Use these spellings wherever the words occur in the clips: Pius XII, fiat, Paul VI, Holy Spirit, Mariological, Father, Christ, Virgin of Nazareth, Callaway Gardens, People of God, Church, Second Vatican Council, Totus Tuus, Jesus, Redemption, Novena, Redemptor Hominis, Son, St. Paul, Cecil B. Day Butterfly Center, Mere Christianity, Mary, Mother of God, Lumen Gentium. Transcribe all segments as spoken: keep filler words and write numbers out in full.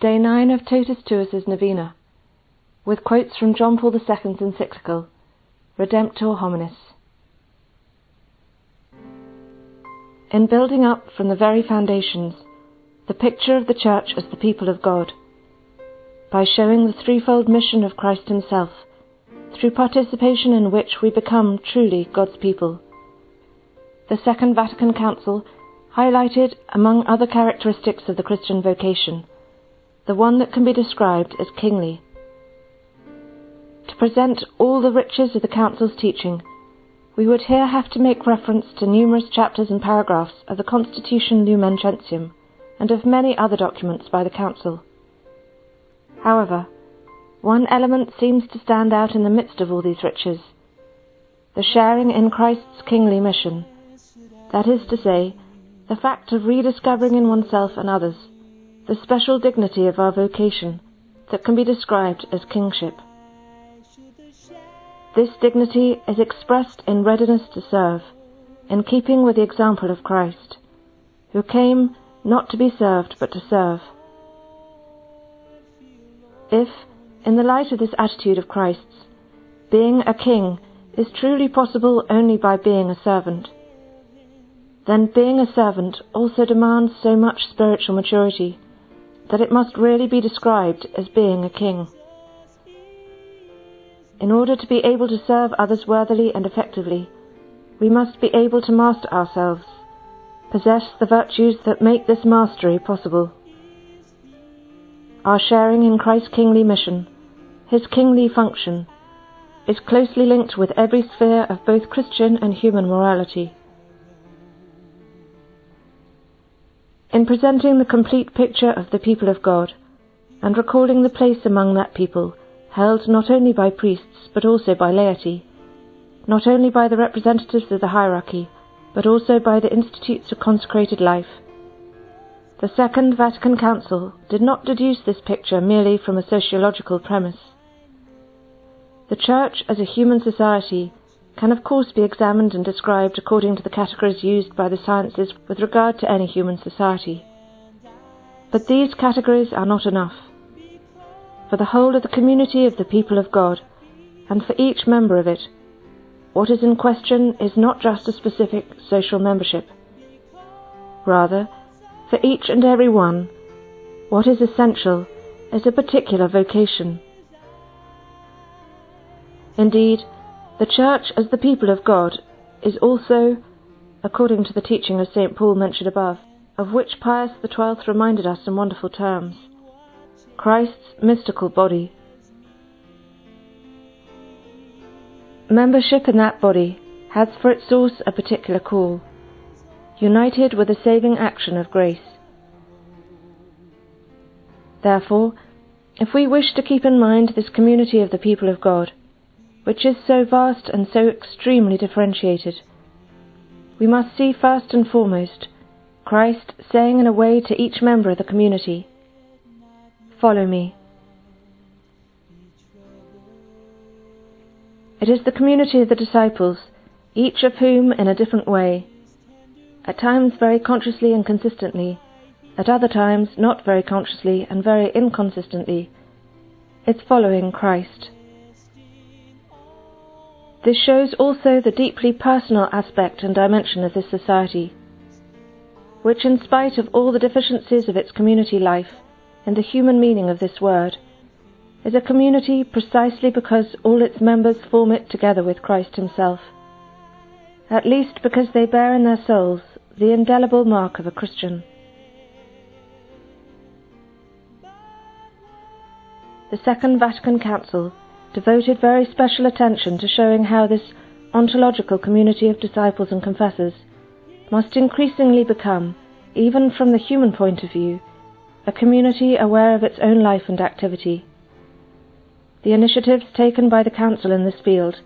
Day nine of Totus Tuus' Novena, with quotes from John Paul the Second's encyclical, Redemptor Hominis. In building up from the very foundations the picture of the Church as the people of God, by showing the threefold mission of Christ himself, through participation in which we become truly God's people. The Second Vatican Council highlighted, among other characteristics of the Christian vocation, the one that can be described as kingly. To present all the riches of the Council's teaching, we would here have to make reference to numerous chapters and paragraphs of the Constitution Lumen Gentium, and of many other documents by the Council. However, one element seems to stand out in the midst of all these riches, the sharing in Christ's kingly mission, that is to say, the fact of rediscovering in oneself and others the special dignity of our vocation that can be described as kingship. This dignity is expressed in readiness to serve, in keeping with the example of Christ, who came not to be served but to serve. If, in the light of this attitude of Christ's, being a king is truly possible only by being a servant, then being a servant also demands so much spiritual maturity that it must really be described as being a king. In order to be able to serve others worthily and effectively, we must be able to master ourselves, possess the virtues that make this mastery possible. Our sharing in Christ's kingly mission, his kingly function, is closely linked with every sphere of both Christian and human morality. In presenting the complete picture of the people of God, and recalling the place among that people, held not only by priests but also by laity, not only by the representatives of the hierarchy but also by the institutes of consecrated life, the Second Vatican Council did not deduce this picture merely from a sociological premise. The Church as a human society can of course be examined and described according to the categories used by the sciences with regard to any human society. But these categories are not enough. For the whole of the community of the people of God, and for each member of it, what is in question is not just a specific social membership. Rather, for each and every one, what is essential is a particular vocation. Indeed, the Church as the people of God is also, according to the teaching of Saint Paul mentioned above, of which Pius the Twelfth reminded us in wonderful terms, Christ's mystical body. Membership in that body has for its source a particular call, united with a saving action of grace. Therefore, if we wish to keep in mind this community of the people of God, which is so vast and so extremely differentiated, we must see first and foremost Christ saying in a way to each member of the community, "Follow me." It is the community of the disciples, each of whom in a different way, at times very consciously and consistently, at other times not very consciously and very inconsistently, is following Christ. This shows also the deeply personal aspect and dimension of this society, which in spite of all the deficiencies of its community life, in the human meaning of this word, is a community precisely because all its members form it together with Christ himself, at least because they bear in their souls the indelible mark of a Christian. The Second Vatican Council devoted very special attention to showing how this ontological community of disciples and confessors must increasingly become, even from the human point of view, a community aware of its own life and activity. The initiatives taken by the Council in this field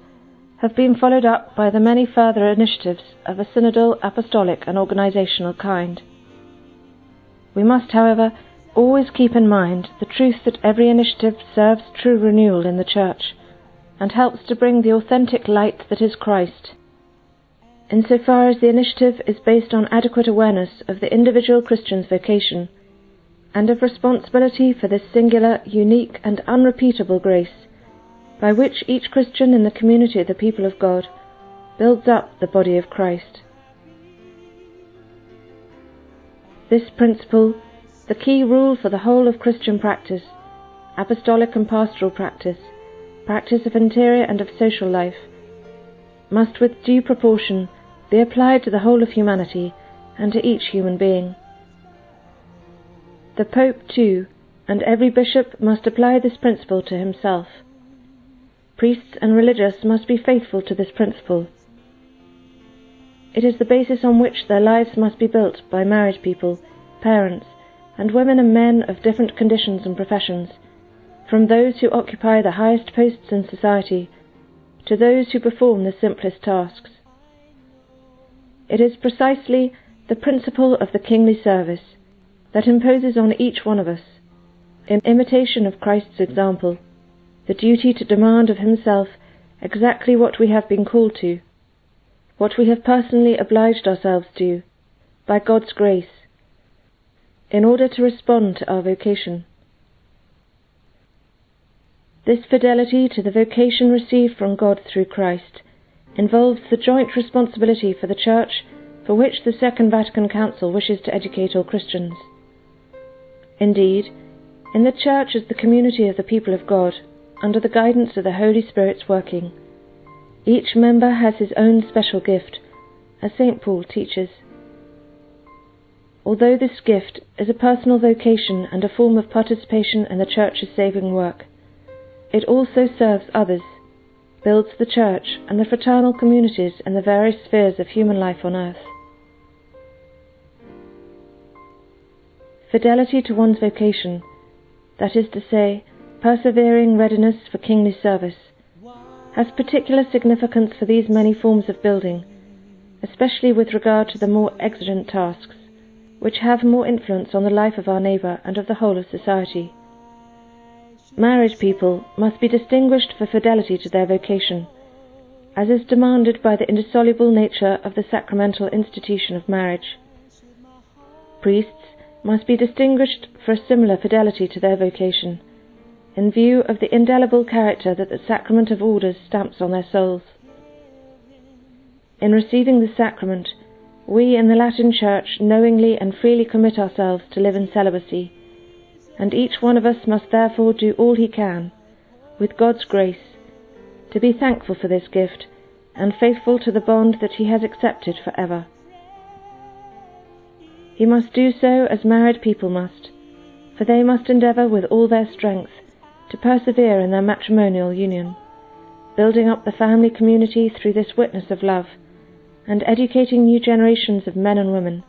have been followed up by the many further initiatives of a synodal, apostolic and organizational kind. We must, however, always keep in mind the truth that every initiative serves true renewal in the Church and helps to bring the authentic light that is Christ, insofar as the initiative is based on adequate awareness of the individual Christian's vocation and of responsibility for this singular, unique, and unrepeatable grace, by which each Christian in the community of the people of God builds up the body of Christ. This principle, the key rule for the whole of Christian practice, apostolic and pastoral practice, practice of interior and of social life, must with due proportion be applied to the whole of humanity and to each human being. The Pope, too, and every bishop must apply this principle to himself. Priests and religious must be faithful to this principle. It is the basis on which their lives must be built by married people, parents, and women and men of different conditions and professions, from those who occupy the highest posts in society to those who perform the simplest tasks. It is precisely the principle of the kingly service that imposes on each one of us, in imitation of Christ's example, the duty to demand of himself exactly what we have been called to, what we have personally obliged ourselves to, by God's grace, in order to respond to our vocation. This fidelity to the vocation received from God through Christ involves the joint responsibility for the Church for which the Second Vatican Council wishes to educate all Christians. Indeed, in the Church as the community of the people of God, under the guidance of the Holy Spirit's working, each member has his own special gift, as Saint Paul teaches. Although this gift is a personal vocation and a form of participation in the Church's saving work, it also serves others, builds the Church and the fraternal communities in the various spheres of human life on earth. Fidelity to one's vocation, that is to say, persevering readiness for kingly service, has particular significance for these many forms of building, especially with regard to the more exigent tasks, which have more influence on the life of our neighbour and of the whole of society. Married people must be distinguished for fidelity to their vocation, as is demanded by the indissoluble nature of the sacramental institution of marriage. Priests must be distinguished for a similar fidelity to their vocation, in view of the indelible character that the sacrament of orders stamps on their souls. In receiving the sacrament, we in the Latin Church knowingly and freely commit ourselves to live in celibacy, and each one of us must therefore do all he can, with God's grace, to be thankful for this gift, and faithful to the bond that he has accepted for ever. He must do so as married people must, for they must endeavour with all their strength to persevere in their matrimonial union, building up the family community through this witness of love, and educating new generations of men and women,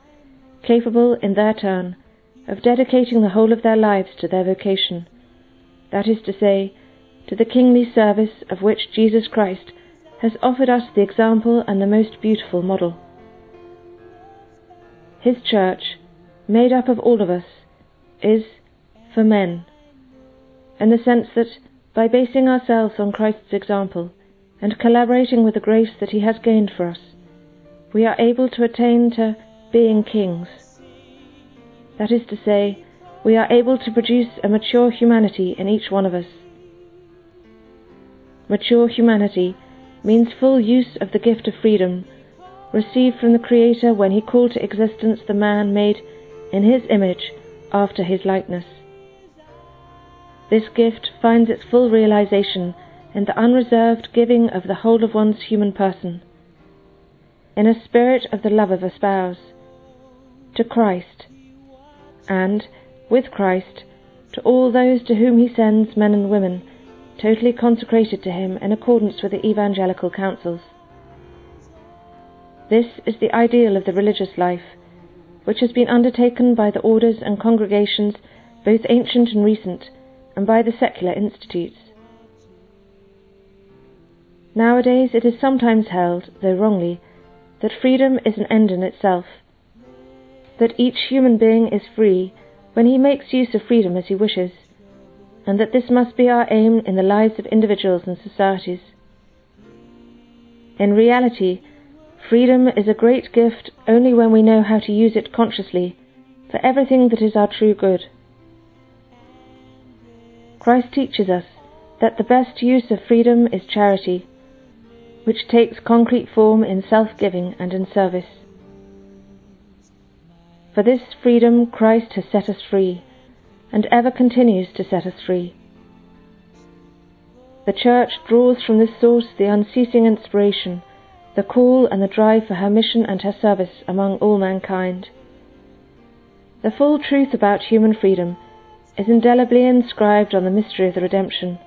capable in their turn of dedicating the whole of their lives to their vocation, that is to say, to the kingly service of which Jesus Christ has offered us the example and the most beautiful model. His Church, made up of all of us, is for men, in the sense that, by basing ourselves on Christ's example and collaborating with the grace that he has gained for us, we are able to attain to being kings. That is to say, we are able to produce a mature humanity in each one of us. Mature humanity means full use of the gift of freedom received from the Creator when he called to existence the man made in his image after his likeness. This gift finds its full realization in the unreserved giving of the whole of one's human person, in a spirit of the love of a spouse, to Christ, and, with Christ, to all those to whom he sends men and women, totally consecrated to him in accordance with the evangelical counsels. This is the ideal of the religious life, which has been undertaken by the orders and congregations, both ancient and recent, and by the secular institutes. Nowadays it is sometimes held, though wrongly, that freedom is an end in itself, that each human being is free when he makes use of freedom as he wishes, and that this must be our aim in the lives of individuals and societies. In reality, freedom is a great gift only when we know how to use it consciously for everything that is our true good, Christ teaches us that the best use of freedom is charity, which takes concrete form in self-giving and in service. For this freedom Christ has set us free, and ever continues to set us free. The Church draws from this source the unceasing inspiration, the call and the drive for her mission and her service among all mankind. The full truth about human freedom is indelibly inscribed on the mystery of the Redemption.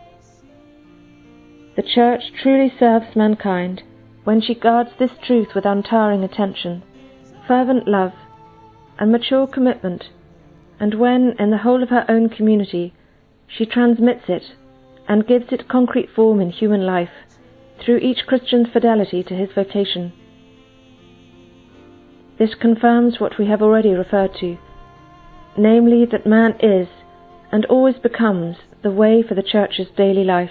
The Church truly serves mankind when she guards this truth with untiring attention, fervent love, and mature commitment, and when, in the whole of her own community, she transmits it and gives it concrete form in human life through each Christian's fidelity to his vocation. This confirms what we have already referred to, namely that man is, and always becomes, the way for the Church's daily life.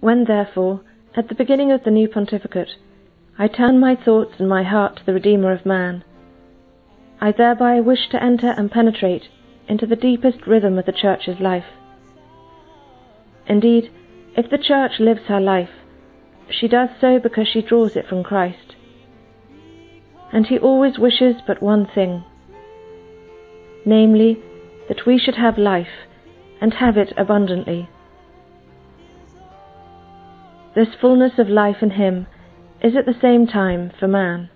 When, therefore, at the beginning of the new pontificate, I turn my thoughts and my heart to the Redeemer of man, I thereby wish to enter and penetrate into the deepest rhythm of the Church's life. Indeed, if the Church lives her life, she does so because she draws it from Christ. And he always wishes but one thing, namely, that we should have life, and have it abundantly. This fullness of life in him is at the same time for man.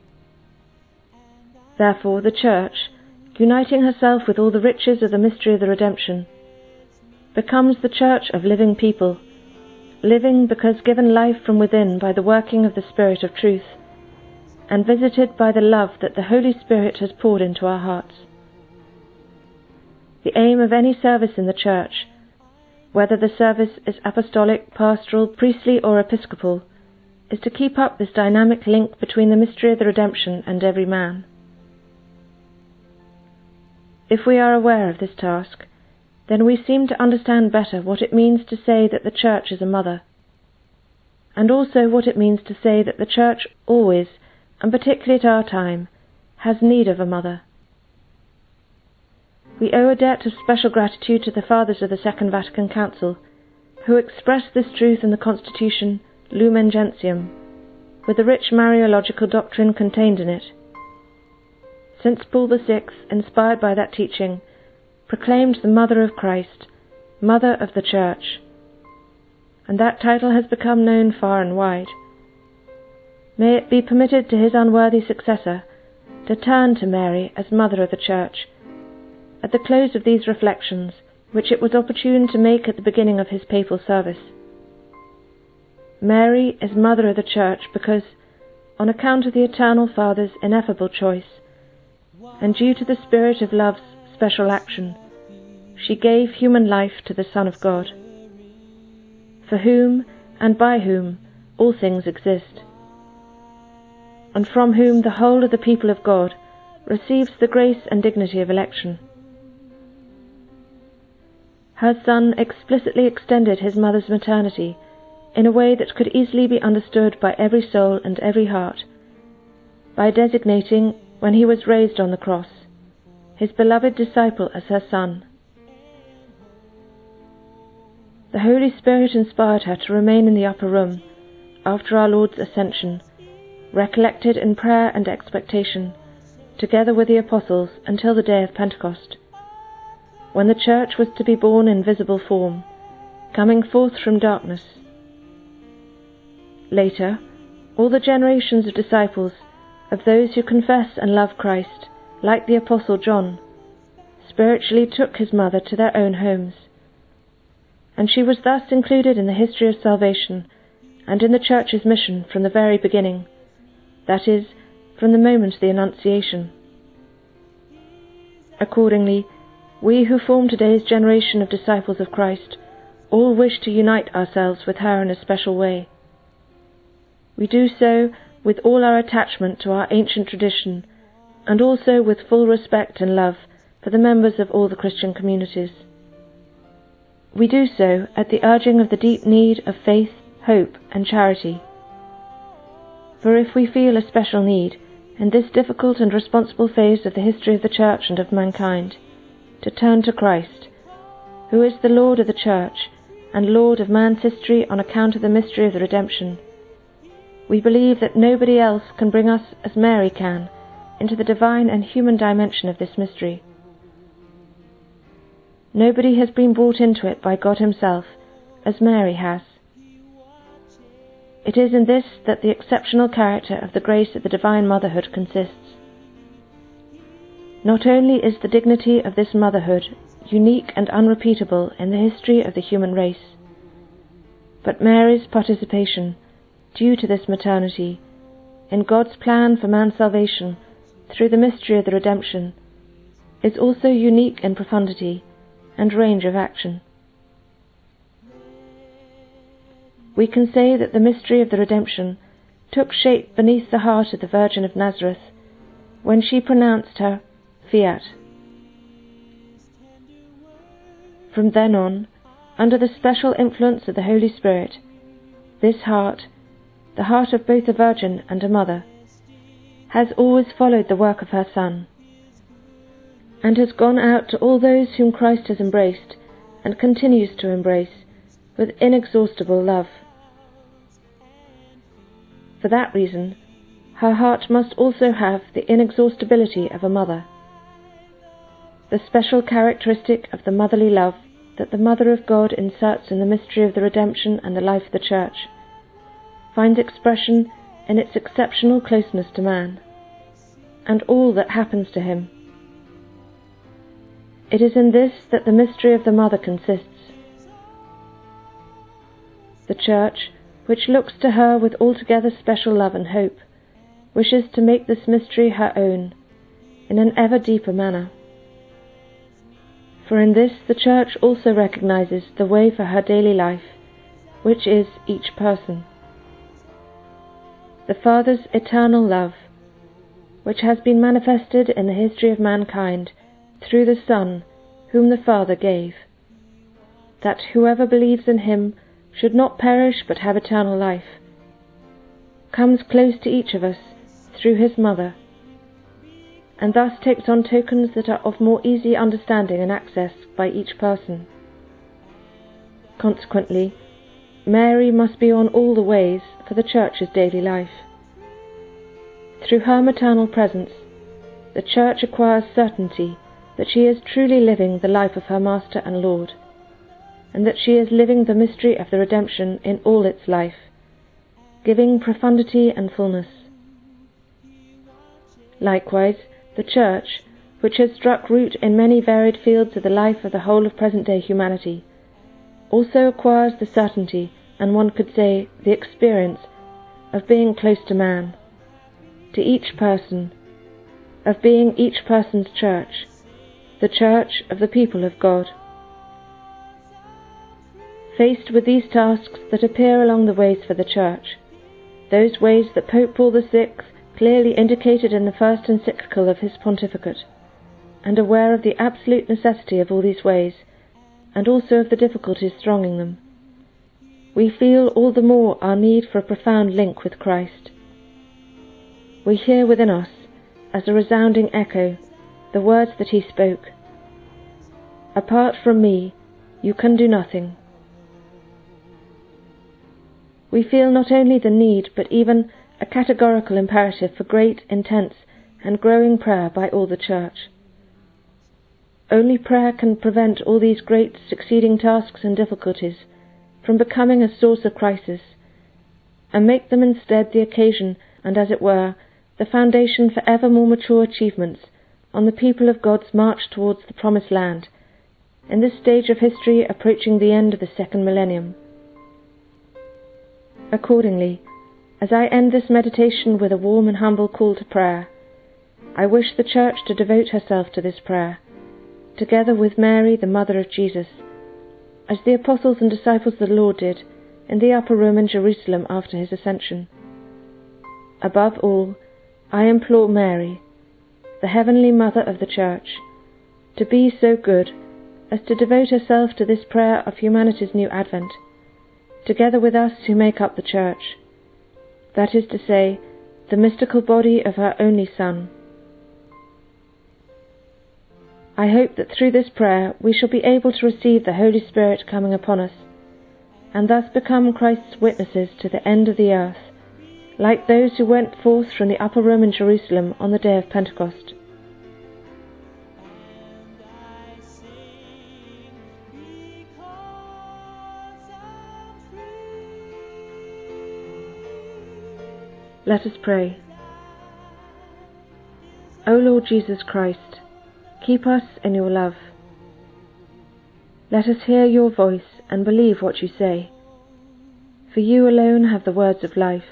Therefore the Church, uniting herself with all the riches of the mystery of the Redemption, becomes the Church of living people, living because given life from within by the working of the Spirit of truth, and visited by the love that the Holy Spirit has poured into our hearts. The aim of any service in the Church, whether the service is apostolic, pastoral, priestly, or episcopal, is to keep up this dynamic link between the mystery of the Redemption and every man. If we are aware of this task, then we seem to understand better what it means to say that the Church is a mother, and also what it means to say that the Church always, and particularly at our time, has need of a mother. We owe a debt of special gratitude to the Fathers of the Second Vatican Council, who expressed this truth in the Constitution Lumen Gentium, with the rich Mariological doctrine contained in it. Since Paul the Sixth, inspired by that teaching, proclaimed the Mother of Christ, Mother of the Church, and that title has become known far and wide. May it be permitted to his unworthy successor to turn to Mary as Mother of the Church at the close of these reflections, which it was opportune to make at the beginning of his papal service. Mary is Mother of the Church because, on account of the Eternal Father's ineffable choice, and due to the Spirit of love's special action, she gave human life to the Son of God, for whom and by whom all things exist, and from whom the whole of the people of God receives the grace and dignity of election. Her Son explicitly extended his mother's maternity in a way that could easily be understood by every soul and every heart, by designating, when he was raised on the cross, his beloved disciple as her Son. The Holy Spirit inspired her to remain in the upper room, after our Lord's ascension, recollected in prayer and expectation, together with the apostles, until the day of Pentecost, when the Church was to be born in visible form, coming forth from darkness. Later, all the generations of disciples, of those who confess and love Christ, like the Apostle John, spiritually took his mother to their own homes, and she was thus included in the history of salvation and in the Church's mission from the very beginning, that is, from the moment of the Annunciation. Accordingly, we who form today's generation of disciples of Christ all wish to unite ourselves with her in a special way. We do so with all our attachment to our ancient tradition, and also with full respect and love for the members of all the Christian communities. We do so at the urging of the deep need of faith, hope, and charity. For if we feel a special need, in this difficult and responsible phase of the history of the Church and of mankind, to turn to Christ, who is the Lord of the Church and Lord of man's history on account of the mystery of the redemption. We believe that nobody else can bring us, as Mary can, into the divine and human dimension of this mystery. Nobody has been brought into it by God himself, as Mary has. It is in this that the exceptional character of the grace of the divine motherhood consists. Not only is the dignity of this motherhood unique and unrepeatable in the history of the human race, but Mary's participation, due to this maternity, in God's plan for man's salvation through the mystery of the redemption, is also unique in profundity and range of action. We can say that the mystery of the redemption took shape beneath the heart of the Virgin of Nazareth when she pronounced her Fiat. From then on, under the special influence of the Holy Spirit, this heart, the heart of both a virgin and a mother, has always followed the work of her Son, and has gone out to all those whom Christ has embraced and continues to embrace with inexhaustible love. For that reason, her heart must also have the inexhaustibility of a mother, the special characteristic of the motherly love that the Mother of God inserts in the mystery of the redemption and the life of the Church finds expression in its exceptional closeness to man, and all that happens to him. It is in this that the mystery of the mother consists. The Church, which looks to her with altogether special love and hope, wishes to make this mystery her own, in an ever deeper manner. For in this the Church also recognizes the way for her daily life, which is each person. The Father's eternal love, which has been manifested in the history of mankind through the Son, whom the Father gave, that whoever believes in him should not perish but have eternal life, comes close to each of us through his mother, and thus takes on tokens that are of more easy understanding and access by each person. Consequently, Mary must be on all the ways for the Church's daily life. Through her maternal presence, the Church acquires certainty that she is truly living the life of her Master and Lord, and that she is living the mystery of the redemption in all its life, giving profundity and fullness. Likewise, the Church, which has struck root in many varied fields of the life of the whole of present-day humanity, also acquires the certainty, and one could say the experience, of being close to man, to each person, of being each person's Church, the Church of the people of God. Faced with these tasks that appear along the ways for the Church, those ways that Pope Paul the Sixth clearly indicated in the first encyclical of his pontificate, and aware of the absolute necessity of all these ways, and also of the difficulties thronging them, we feel all the more our need for a profound link with Christ. We hear within us, as a resounding echo, the words that he spoke: "Apart from me, you can do nothing." We feel not only the need, but even a categorical imperative for great, intense, and growing prayer by all the Church. Only prayer can prevent all these great succeeding tasks and difficulties from becoming a source of crisis, and make them instead the occasion and, as it were, the foundation for ever more mature achievements on the people of God's march towards the promised land, in this stage of history approaching the end of the second millennium. Accordingly, as I end this meditation with a warm and humble call to prayer, I wish the Church to devote herself to this prayer, together with Mary, the Mother of Jesus, as the Apostles and Disciples of the Lord did in the upper room in Jerusalem after his ascension. Above all, I implore Mary, the Heavenly Mother of the Church, to be so good as to devote herself to this prayer of humanity's new advent, together with us who make up the Church, that is to say, the mystical body of her only Son. I hope that through this prayer we shall be able to receive the Holy Spirit coming upon us, and thus become Christ's witnesses to the end of the earth, like those who went forth from the upper room in Jerusalem on the day of Pentecost. Let us pray. O Lord Jesus Christ, keep us in your love. Let us hear your voice and believe what you say, for you alone have the words of life.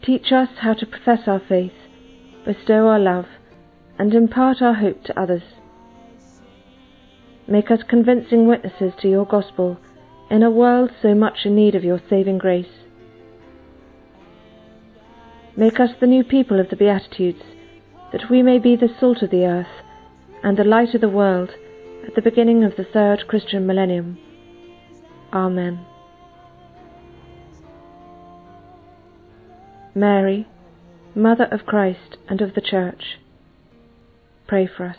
Teach us how to profess our faith, bestow our love, and impart our hope to others. Make us convincing witnesses to your gospel in a world so much in need of your saving grace. Make us the new people of the Beatitudes, that we may be the salt of the earth and the light of the world at the beginning of the third Christian millennium. Amen. Mary, Mother of Christ and of the Church, pray for us.